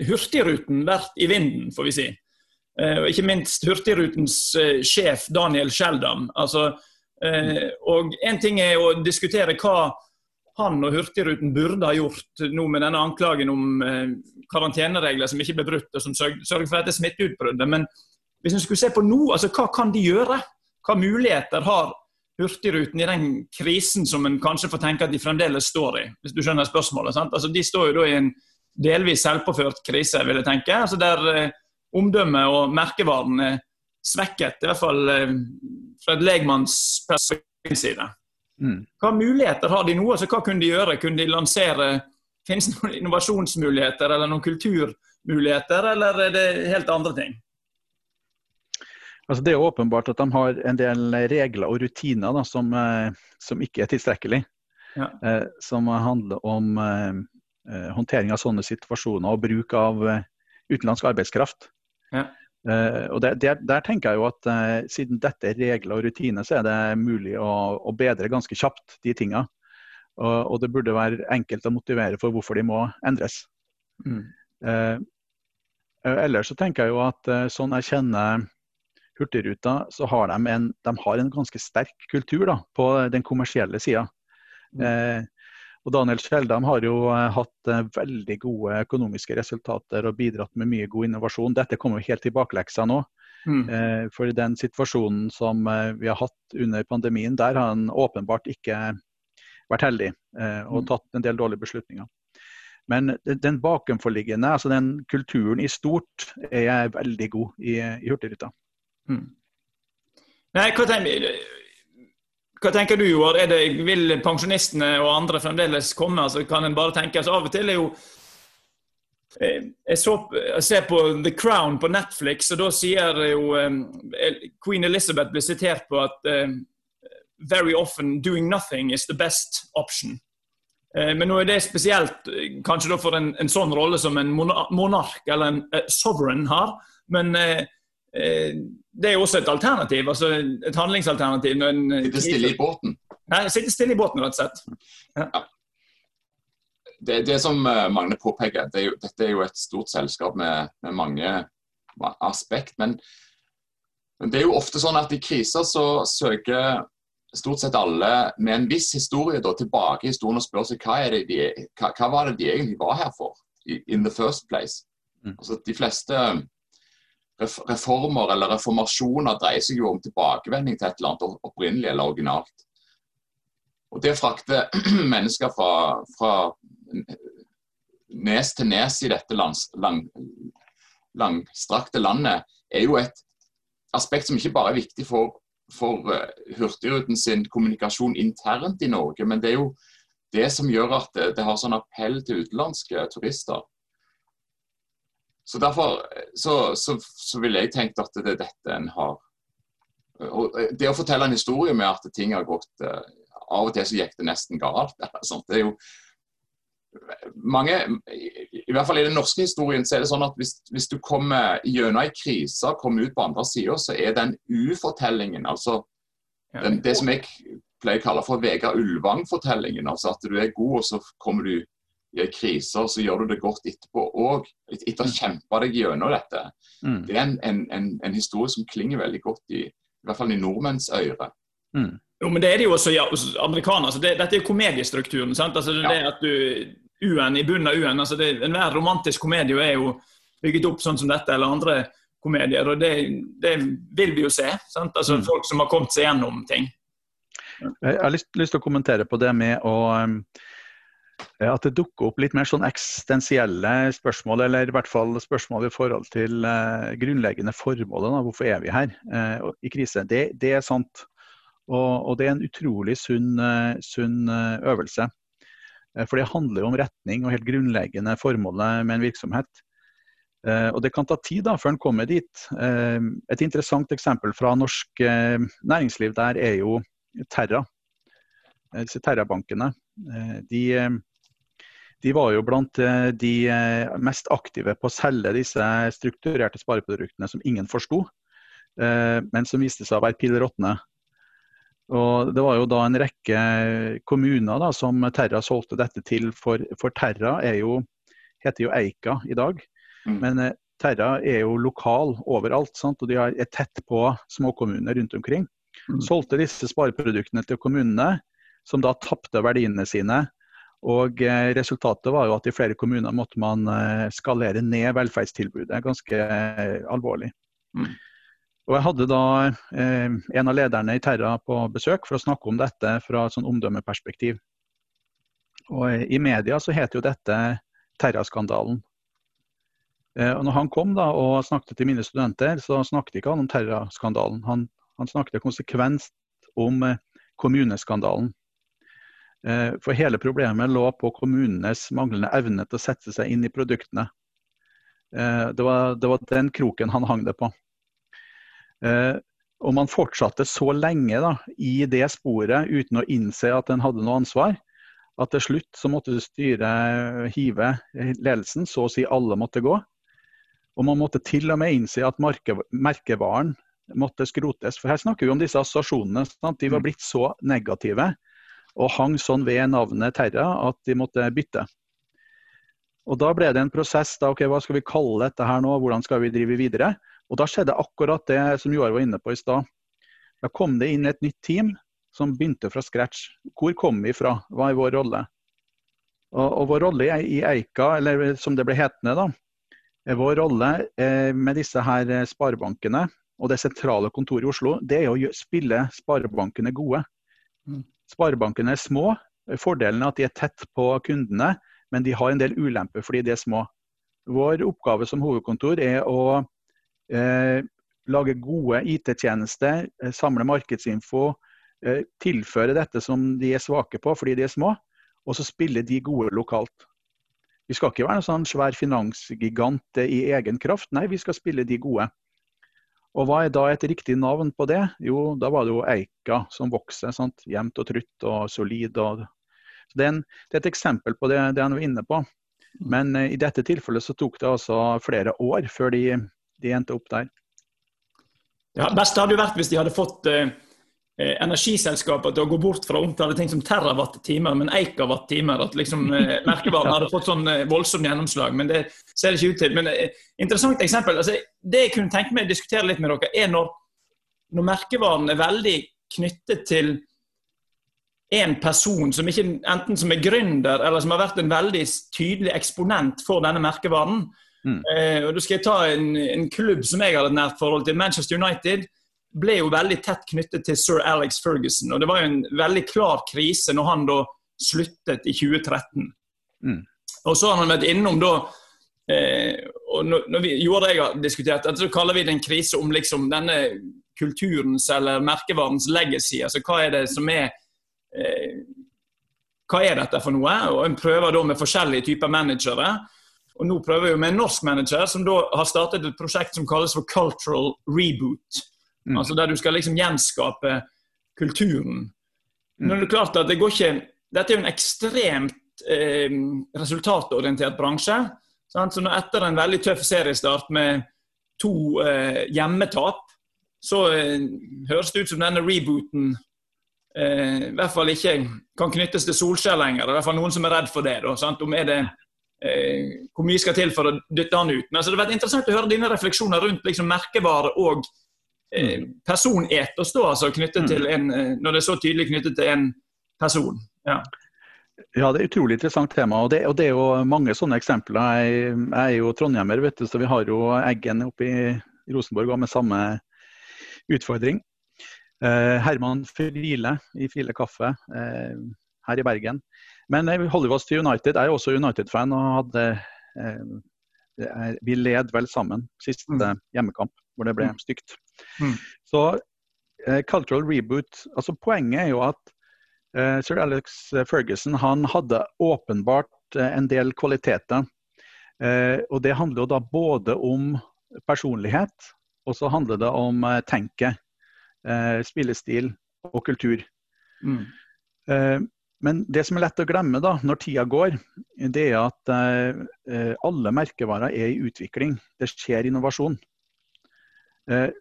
Hurtigruten vært i vinden, får vi si. Og ikke minst Hurtigrutens sjef, Daniel Skjeldam. Og en ting er å diskutere hva han og Hurtigruten burde ha gjort nå med denne anklagen om karanteneregler som ikke ble brutt, og som sørger for dette smitteutbruddet. Men hvis vi skulle se på nå, hva kan de gjøre? Hva muligheter har Hurtigruten i den krisen som en kanskje får tenke at de fremdeles står i, hvis du skjønner spørsmålet? De står jo da i en delvis selvpåført krise, vil jeg tenke, der omdømme og merkevaren er svekket, i hvert fall fra et legmannsperspektiv side. Hva muligheter har de nå? Altså, hva kunne de gjøre? Kunne de lansere, finnes det noen innovasjonsmuligheter eller noen kulturmuligheter, eller er det helt andre ting? Altså, det er åpenbart at de har en del regler og rutiner da, som ikke er tilstrekkelig, ja. Som handler om håndtering av sånne situasjoner og bruk av utenlandsk arbeidskraft. Ja. Og der tenker jeg jo at siden dette er regler og rutiner, så er det mulig å bedre ganske kjapt de tingene, og det burde være enkelt å motivere for hvorfor de må endres. Ellers så tenker jeg jo at sånn jeg kjenner Hurtigruta, så har de har en ganske sterk kultur da, på den kommersielle siden. Og Daniel Skjeldam har jo hatt veldig gode økonomiske resultater og bidratt med mye god innovasjon. Dette kommer jo helt i bakleksa nå. For den situasjonen som vi har hatt under pandemien, der har han åpenbart ikke vært heldig og tatt en del dårlige beslutninger. Men den bakenforliggende, altså den kulturen i stort, er veldig god i Hurtigruta. Nei, hva tenker du, Joar? Vil pensjonistene og andre fremdeles komme? Altså, kan en bare tenke, altså, av og til er jo jeg ser på The Crown på Netflix, og da sier jo Queen Elizabeth blir sitert på at very often doing nothing is the best option. Men nå er det spesielt kanskje da for en sånn rolle som en monark eller en sovereign har, men det er jo også et alternativ, altså et handlingsalternativ. Sitte stille i båten. Nei, sitte stille i båten, rett og slett. Ja. Det som Magne påpeker, dette er jo et stort selskap med mange aspekt, men det er jo ofte sånn at i kriser så søker stort sett alle med en viss historie tilbake i historien og spør seg hva var det de egentlig var her for, in the first place. Altså de fleste reformer eller reformasjoner dreier seg jo om tilbakevending til et eller annet opprinnelig eller originalt. Og det å frakte mennesker fra nes til nes i dette langstrakte landet er jo et aspekt som ikke bare er viktig for Hurtigruten sin kommunikasjon internt i Norge, men det er jo det som gjør at det har sånn appell til utenlandske turister. Så derfor så ville jeg tenkt at det er dette en har. Og det å fortelle en historie med at ting har gått, av og til så gikk det nesten galt, eller sånt, det er jo mange, i hvert fall i den norske historien, så er det sånn at hvis du kommer gjennom en krise og kommer ut på andre siden, så er den ufortellingen, altså det som jeg pleier å kalle for Vegard Ulvang-fortellingen, altså at du er god og så kommer du i kriser, så gjør du det godt etterpå og etter å kjempe deg gjennom dette. Det er en historie som klinger veldig godt i hvert fall i nordmenns øyre. Jo, men det er det jo også amerikaner, dette er jo komediestrukturen, sant? Altså det er at du UN i bunnen av UN, altså enhver romantisk komedie er jo bygget opp sånn som dette eller andre komedier, og det vil vi jo se, sant? Altså folk som har kommet seg gjennom ting. Jeg har lyst til å kommentere på det med å at det dukker opp litt mer sånn eksistensielle spørsmål, eller i hvert fall spørsmål i forhold til grunnleggende formålet, hvorfor er vi her i krise. Det er sant, og det er en utrolig sunn øvelse, for det handler jo om retning og helt grunnleggende formålet med en virksomhet. Og det kan ta tid da, før en kommer dit. Et interessant eksempel fra norsk næringsliv der er jo Terra, disse Terra-bankene. De var jo blant de mest aktive på å selge disse strukturerte spareproduktene som ingen forsto, men som viste seg å være pilleråttende. Og det var jo da en rekke kommuner da, som Terra solgte dette til, for Terra heter jo Eika i dag, men Terra er jo lokal overalt, sant? Og de er tett på småkommuner rundt omkring. Solgte disse spareproduktene til kommunene, som da tappte verdiene sine, og resultatet var jo at i flere kommuner måtte man skalere ned velferdstilbudet, ganske alvorlig. Og jeg hadde da en av lederne i Terra på besøk for å snakke om dette fra et sånn omdømmeperspektiv. Og i media så heter jo dette Terra-skandalen. Og når han kom da og snakket til mine studenter, så snakket ikke han om Terra-skandalen. Han snakket konsekvent om kommuneskandalen. For hele problemet lå på kommunenes manglende evne til å sette seg inn i produktene. Det var den kroken han hang det på. Og man fortsatte så lenge da, i det sporet uten å innse at den hadde noe ansvar, at til slutt så måtte styret hive ledelsen, så å si alle måtte gå. Og man måtte til og med innse at merkevaren måtte skrotes. For her snakker vi om disse assosiasjonene, sant? De var blitt så negative og hang sånn ved navnet Terra at de måtte bytte. Og da ble det en prosess, da, ok, hva skal vi kalle dette her nå, hvordan skal vi drive videre? Og da skjedde akkurat det som Joar var inne på i stad. Da kom det inn et nytt team som begynte fra scratch. Hvor kom vi fra? Hva er vår rolle? Og vår rolle i Eika, eller som det ble hetende da, vår rolle med disse her sparebankene og det sentrale kontoret i Oslo, det er å spille sparebankene gode. Sparebankene er små, fordelen er at de er tett på kundene, men de har en del ulemper fordi de er små. Vår oppgave som hovedkontor er å lage gode IT-tjenester, samle markedsinfo, tilføre dette som de er svake på fordi de er små, og så spille de gode lokalt. Vi skal ikke være noen sånn svær finansgigant i egen kraft. Nei, vi skal spille de gode. Og hva er da et riktig navn på det? Jo, da var det jo Eika som vokser, sant? Jevnt og trutt og solid. Så det er et eksempel på det han var inne på. Men i dette tilfellet så tok det altså flere år før de endte opp der. Ja, best hadde jo vært hvis de hadde fått energiselskapet til å gå bort fra å omtale ting som terawatt-timer, men eikawatt-timer, at liksom merkevaren hadde fått sånn voldsomt gjennomslag, men det ser det ikke ut til. Men interessant eksempel, altså, det jeg kunne tenke meg å diskutere litt med dere, er når merkevaren er veldig knyttet til en person som ikke, enten som er gründer, eller som har vært en veldig tydelig eksponent for denne merkevaren. Og da skal jeg ta en klubb som jeg har et nært forhold til, Manchester United, ble jo veldig tett knyttet til Sir Alex Ferguson, og det var jo en veldig klar krise når han da sluttet i 2013. Og så har han vært innom da, og når vi gjorde det jeg har diskutert, så kaller vi det en krise om liksom denne kulturens eller merkevarens legacy, altså hva er det som er, hva er dette for noe? Og en prøver da med forskjellige typer managere, og nå prøver vi jo med en norsk manager som da har startet et prosjekt som kalles for Cultural Reboot, altså der du skal liksom gjenskape kulturen. Men det er klart at det går ikke, dette er jo en ekstremt resultatorientert bransje, sant? Så etter en veldig tøff seriestart med 2 hjemmetap, så høres det ut som denne rebooten i hvert fall ikke kan knyttes til Solskjær lenger, det er i hvert fall noen som er redd for det da, sant? Om er det hvor mye skal til for å dytte han ut. Men altså, det har vært interessant å høre dine refleksjoner rundt liksom, merkevare og personetos da, altså knyttet til en, når det er så tydelig knyttet til en person. Ja, det er et utrolig interessant tema, og det er jo mange sånne eksempler. Jeg er jo trondhjemmer, vet du, så vi har jo Eggen oppe i Rosenborg med samme utfordring. Herman Friele i Friele Kaffe her i Bergen. Men holder vi oss til United, jeg er jo også United-fan, og vi led vel sammen siste hjemmekamp, hvor det ble stygt. Så Cultural Reboot, altså poenget er jo at Sir Alex Ferguson, han hadde åpenbart en del kvaliteter, og det handler jo da både om personlighet, og så handler det om tenke, spillestil og kultur. Men det som er lett å glemme da, når tida går, det er at alle merkevarer er i utvikling, det skjer innovasjon.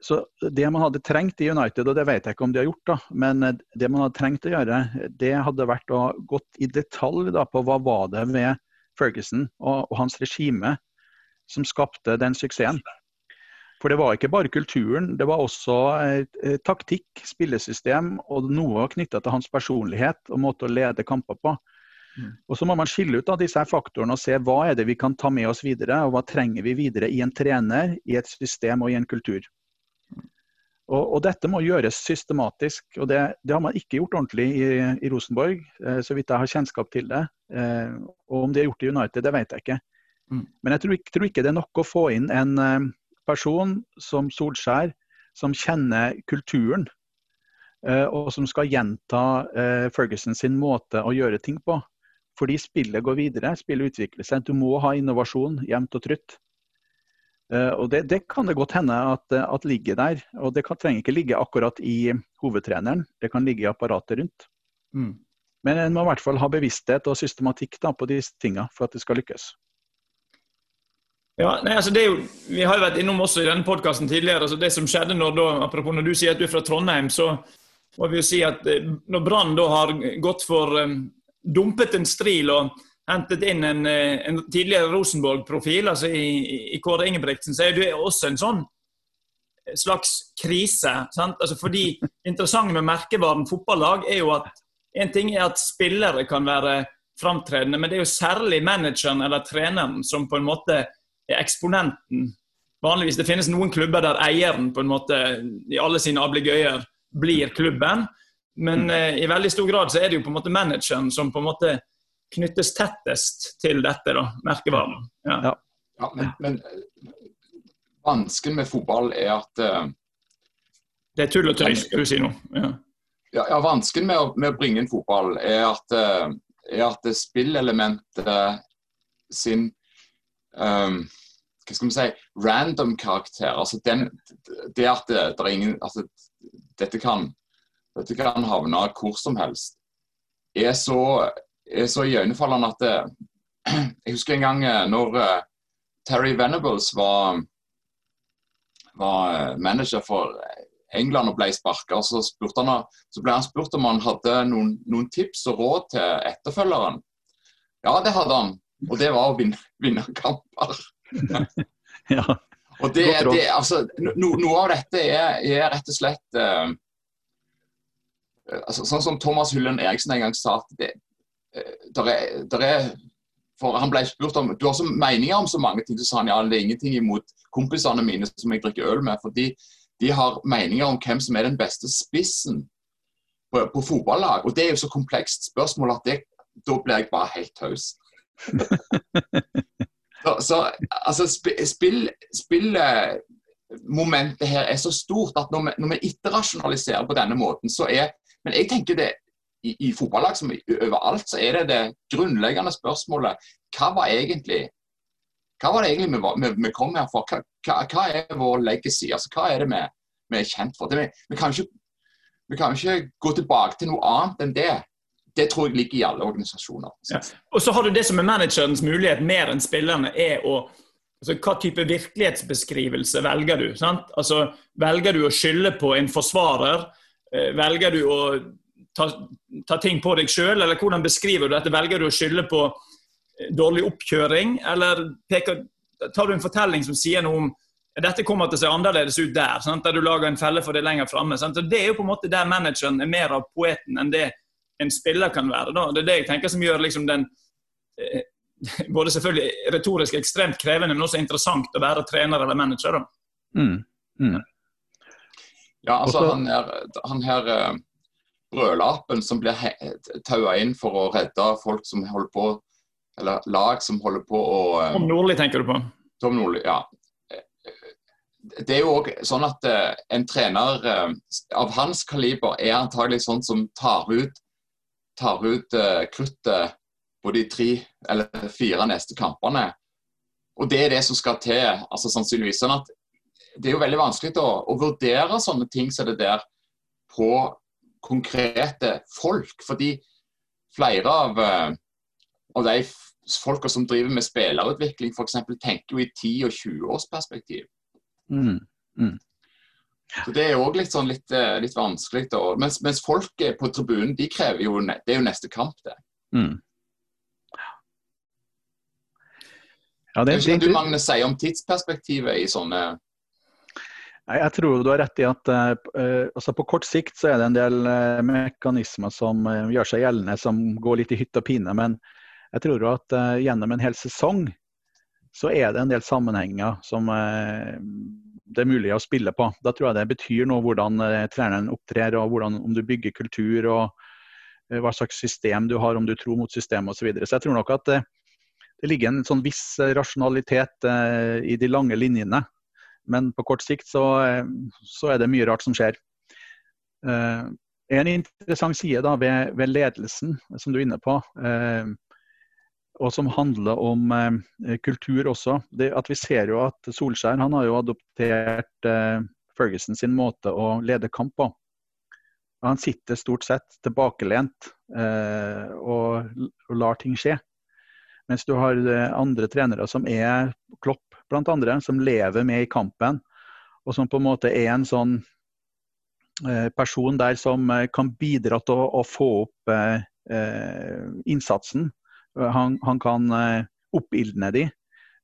Så det man hadde trengt i United, og det vet jeg ikke om de har gjort da, men det man hadde trengt å gjøre, det hadde vært å gått i detalj da på hva var det ved Ferguson og hans regime som skapte den suksessen. For det var ikke bare kulturen, det var også taktikk, spillesystem og noe knyttet til hans personlighet og måte å lede kamper på. Og så må man skille ut av disse faktorene og se hva er det vi kan ta med oss videre, og hva trenger vi videre i en trener, i et system og i en kultur. Og dette må gjøres systematisk, og det har man ikke gjort ordentlig i Rosenborg, så vidt jeg har kjennskap til det. Og om det er gjort i United, det vet jeg ikke. Men jeg tror ikke det er nok å få inn en person som Solskjær, som kjenner kulturen, og som skal gjenta Ferguson sin måte å gjøre ting på. Fordi spillet går videre, spillet utvikler seg. Du må ha innovasjon, jevnt og trutt. Og det kan det godt hende at ligger der, og det trenger ikke ligge akkurat i hovedtreneren, det kan ligge i apparatet rundt. Men en må i hvert fall ha bevissthet og systematikk på disse tingene for at det skal lykkes. Ja, nei, altså det er jo, vi har jo vært innom også i denne podcasten tidligere, altså det som skjedde når da, apropos når du sier at du er fra Trondheim, så må vi jo si at når Brann da har gått for, dumpet en stril og hentet inn en tidligere Rosenborg-profil, altså i Kåre Ingebrigtsen, så er det jo også en sånn slags krise, sant? Altså fordi interessant med merkevaren fotballag er jo at, en ting er at spillere kan være framtredende, men det er jo særlig manageren eller treneren som på en måte er eksponenten. Vanligvis det finnes noen klubber der eieren på en måte i alle sine ablegøyer blir klubben, men i veldig stor grad så er det jo på en måte manageren som på en måte knyttes tettest til dette da, merkevaren. Ja, ja men vansken med fotball er at det er tull og tøys, skal du si nå. Ja, vansken med å bringe inn fotball er at spillelementet sin hva skal man si, random karakter, altså det at det er ingen, altså dette kan havne hvor som helst, er så iøynefallende at jeg husker en gang når Terry Venables var manager for England og ble sparket, så ble han spurt om han hadde noen tips og råd til etterfølgeren. Ja, det hadde han. Og det var å vinne kamper. Ja. Og det altså, noe av dette er rett og slett altså, sånn som Thomas Hyllen Eriksen en gang sa, for han ble spurt om, du har så meninger om så mange ting, så sa han, ja, det er ingenting imot kompisene mine som jeg drikker øl med, fordi de har meninger om hvem som er den beste spissen på fotballag, og det er jo så komplekst spørsmål at da blir jeg bare helt taus. Så altså, spillmomentet her er så stort at når vi etterrasjonaliserer på denne måten, så men jeg tenker det i fotballag som overalt, så er det grunnleggende spørsmålet, hva var det egentlig vi kom her for? Hva er vår legacy? Altså, hva er det vi er kjent for? Vi kan ikke gå tilbake til noe annet enn det. Det tror jeg ligger i alle organisasjoner. Ja. Og så har du det som er managerens mulighet mer enn spillerne er altså, hva type virkelighetsbeskrivelse velger du? Sant? Altså, velger du å skylde på en forsvarer? Velger du å ta ting på deg selv? Eller hvordan beskriver du dette? Velger du å skylde på dårlig oppkjøring? Eller tar du en fortelling som sier noe om dette kommer til å se annerledes ut der, sant? Der du lager en felle for det lenger fremme? Sant? Så det er jo på en måte der manageren er mer av poeten enn det en spiller kan være. Da. Det er det jeg tenker som gjør liksom den både selvfølgelig retorisk ekstremt krevende, men også interessant å være trener eller manager. Da. Ja, altså han her brølapen som blir tauet inn for å redde folk som holder på, eller lag som holder på å... Tom Nordli tenker du på? Tom Nordli, ja. Det er jo også sånn at en trener av hans kaliber er antagelig sånn som tar ut kruttet på de 3 eller 4 neste kampene. Og det er det som skal til, altså sannsynligvis. Sånn at det er jo veldig vanskelig å vurdere sånne ting som det der på konkrete folk, fordi flere av de folkene som driver med spillerutvikling, for eksempel, tenker jo i 10- og 20-års perspektiv. Så det er jo også litt vanskelig da. Mens folk på tribunen, de krever jo, det er jo neste kamp det. Ja, det er du, Magne, sier om tidsperspektivet i sånne... Nei, jeg tror du har rett i at altså på kort sikt så er det en del mekanismer som gjør seg gjeldende, som går litt i hytt og pine, men jeg tror jo at gjennom en hel sesong så er det en del sammenhenger som det er mulig å spille på. Da tror jeg det betyr noe hvordan treneren opptrer, og om du bygger kultur, og hva slags system du har, om du tror mot systemet og så videre. Så jeg tror nok at det ligger en sånn viss rasjonalitet i de lange linjene, men på kort sikt så er det mye rart som skjer. En interessant side da, ved ledelsen, som du er inne på, og som handler om kultur også, det at vi ser jo at Solskjær, han har jo adoptert Ferguson sin måte å lede kamp på. Han sitter stort sett tilbakelent og lar ting skje. Mens du har andre trenere som er Klopp, blant andre, som lever med i kampen, og som på en måte er en sånn person der som kan bidra til å få opp innsatsen. Han kan oppildne de.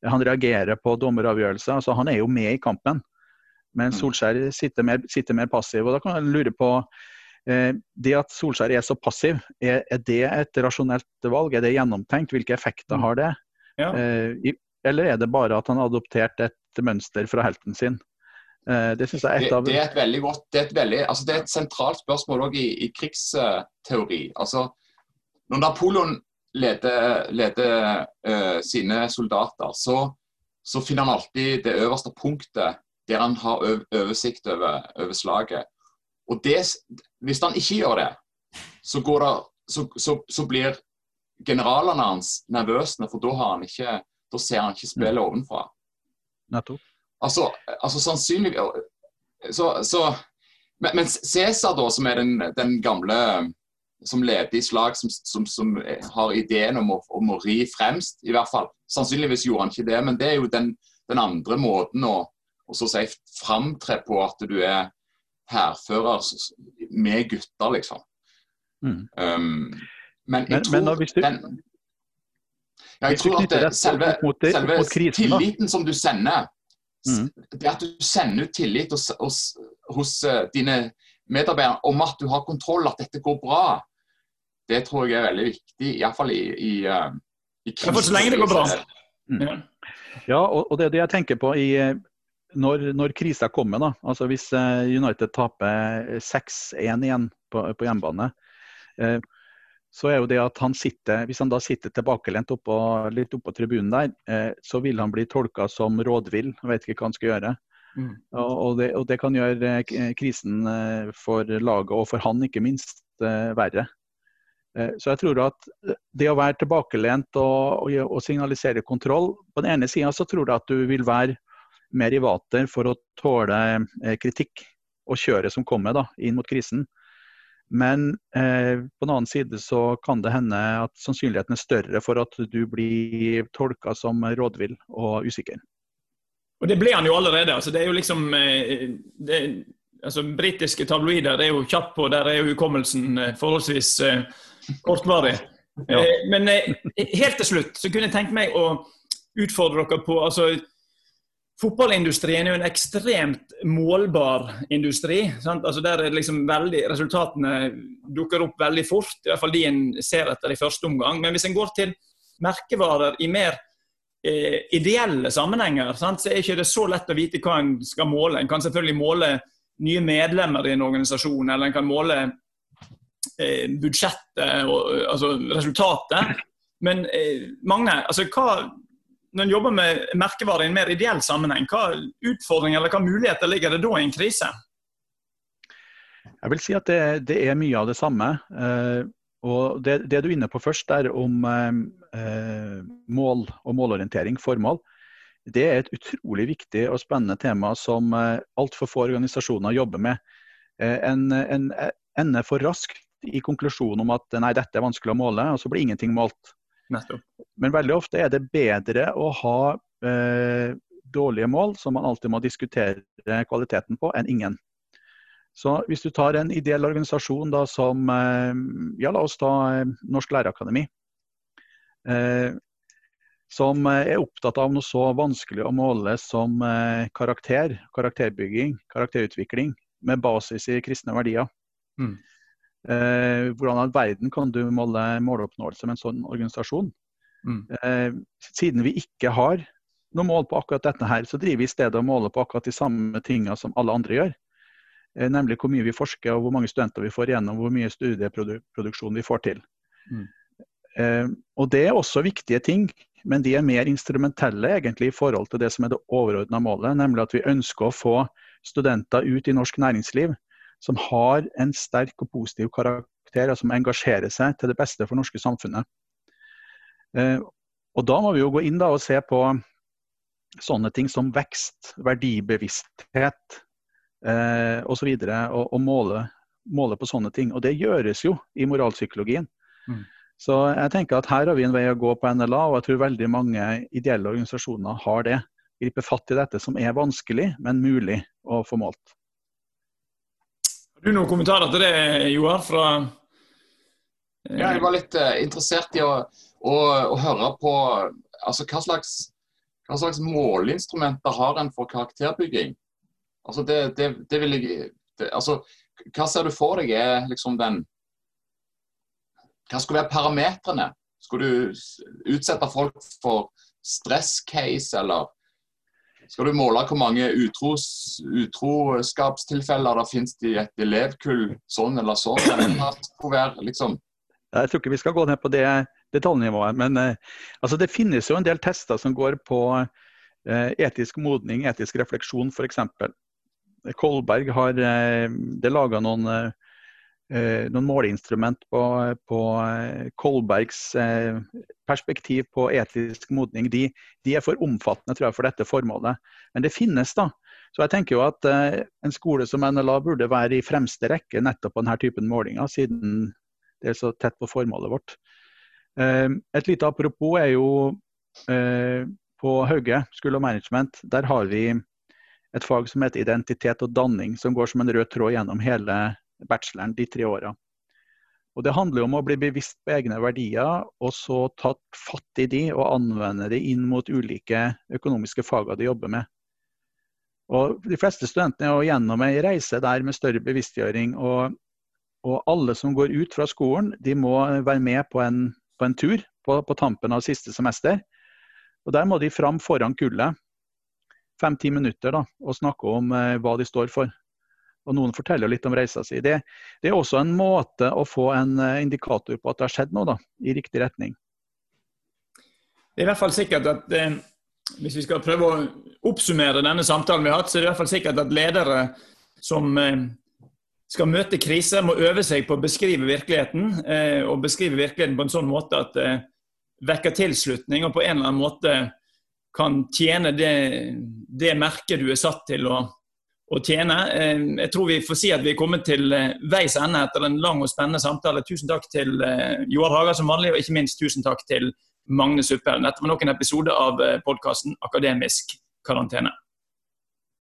Han reagerer på dommeravgjørelser, så han er jo med i kampen. Men Solskjær sitter mer passiv, og da kan jeg lure på, det at Solskjær er så passiv, er det et rasjonelt valg? Er det gjennomtenkt? Hvilke effekter har det? Eller er det bare at han har adoptert et mønster fra helten sin? Det synes jeg er et av... Det er et veldig godt, det er et sentralt spørsmål også i krigsteori. Altså, når Napoleon leder sine soldater, så finner han alltid det øverste punktet der han har oversikt over slaget. Og hvis han ikke gjør det, så blir generalene hans nervøsende, for da ser han ikke spillet ovenfra. Altså sannsynlig... Men Cæsar da, som er den gamle, som leder i slag, som har ideen om å ri fremst, i hvert fall, sannsynligvis gjorde han ikke det, men det er jo den andre måten å og så sier fremtre på at du er herfører med gutter, liksom. Men jeg tror at selve tilliten som du sender, det at du sender ut tillit hos dine medarbeidere om at du har kontroll, at dette går bra, det tror jeg er veldig viktig, i hvert fall i krisen. For så lenge det går bra. Ja, og det er det jeg tenker på i når krisen kommer da, altså hvis United taper 6-1 igjen på hjemmebane, så er jo det at hvis han da sitter tilbakelent litt oppå tribunen der, så vil han bli tolket som rådvill, han vet ikke hva han skal gjøre. Og det kan gjøre krisen for laget, og for han ikke minst, verre. Så jeg tror at det å være tilbakelent og signalisere kontroll, på den ene siden så tror jeg at du vil være mer i vater for å tåle kritikk og kjøre som kommer da, inn mot krisen. Men på den annen side så kan det hende at sannsynligheten er større for at du blir tolket som rådvill og usikker. Og det ble han jo allerede. Altså, det er jo liksom... britiske tabloider er jo kjapp på, der er jo hukommelsen forholdsvis kortvarig. Men helt til slutt så kunne jeg tenke meg å utfordre dere på... Fotballindustrien er jo en ekstremt målbar industri, der resultatene dukker opp veldig fort, i hvert fall de en ser etter i første omgang. Men hvis en går til merkevarer i mer ideelle sammenhenger, så er det ikke så lett å vite hva en skal måle. En kan selvfølgelig måle nye medlemmer i en organisasjon, eller en kan måle budsjettet, altså resultatet. Men Magne, når en jobber med merkevarer i en mer ideell sammenheng, hva utfordringer eller hva muligheter ligger det da i en krise? Jeg vil si at det er mye av det samme. Og det du er inne på først der om mål og målorientering, formål, det er et utrolig viktig og spennende tema som alt for få organisasjoner jobber med. En ender for raskt i konklusjonen om at nei, dette er vanskelig å måle, og så blir ingenting målt. Men veldig ofte er det bedre å ha dårlige mål som man alltid må diskutere kvaliteten på, enn ingen. Så hvis du tar en ideell organisasjon da som, ja la oss ta Norsk Lærerakademi, som er opptatt av noe så vanskelig å måle som karakter, karakterbygging, karakterutvikling, med basis i kristne verdier. Hvordan all verden kan du måle måloppnåelse med en sånn organisasjon? Siden vi ikke har noe mål på akkurat dette her, så driver vi i stedet å måle på akkurat de samme tingene som alle andre gjør, nemlig hvor mye vi forsker, og hvor mange studenter vi får igjennom, hvor mye studieproduksjon vi får til. Og det er også viktige ting, men de er mer instrumentelle egentlig i forhold til det som er det overordnede målet, nemlig at vi ønsker å få studenter ut i norsk næringsliv, som har en sterk og positiv karakter, og som engasjerer seg til det beste for norske samfunnet. Og da må vi jo gå inn da og se på sånne ting som vekst, verdibevissthet og så videre, og måle på sånne ting. Og det gjøres jo i moralpsykologien. Så jeg tenker at her har vi en vei å gå på NLA, og jeg tror veldig mange ideelle organisasjoner har det. Gripe fatt i dette som er vanskelig, men mulig å få målt. Har du noen kommentarer til det, Joar? Ja, jeg var litt interessert i å høre på hva slags måleinstrumenter har en for karakterbygging. Det vil jeg... Hva ser du for deg er liksom den... Hva skulle være parametrene? Skulle du utsette folk for stress-case, eller skal du måle hvor mange utroskapstilfeller det finnes i et elevkull, sånn eller sånn? Jeg tror ikke vi skal gå ned på det detaljnivået, men det finnes jo en del tester som går på etisk modning, etisk refleksjon for eksempel. Kolberg har laget noen måleinstrument på Kolbergs perspektiv på etisk modning. De er for omfattende, tror jeg, for dette formålet. Men det finnes da. Så jeg tenker jo at en skole som NLA burde være i fremste rekke nettopp på denne typen målinger, siden det er så tett på formålet vårt. Et lite apropos er jo på Hauge School of Management. Der har vi et fag som heter identitet og danning, som går som en rød tråd gjennom hele bacheloren de 3 årene. Og det handler om å bli bevisst på egne verdier, og så ta fatt i de og anvende de inn mot ulike økonomiske fager de jobber med. Og de fleste studentene er gjennom en reise der med større bevisstgjøring, og alle som går ut fra skolen, de må være med på en tur på tampen av siste semester. Og der må de fram foran kullet, 5-10 minutter da, og snakke om hva de står for. Og noen forteller litt om reisa si. Det er også en måte å få en indikator på at det har skjedd noe da, i riktig retning. Det er i hvert fall sikkert at, hvis vi skal prøve å oppsummere denne samtalen vi har hatt, så er det i hvert fall sikkert at ledere som skal møte kriser, må øve seg på å beskrive virkeligheten, og beskrive virkeligheten på en sånn måte at det vekker tilslutning, og på en eller annen måte kan tjene det merket du er satt til å tjene. Jeg tror vi får si at vi er kommet til veis ende etter en lang og spennende samtale. Tusen takk til Joar Haga som vanlig, og ikke minst tusen takk til Magne Supphellen. Dette var nok en episode av podcasten Akademisk karantyna.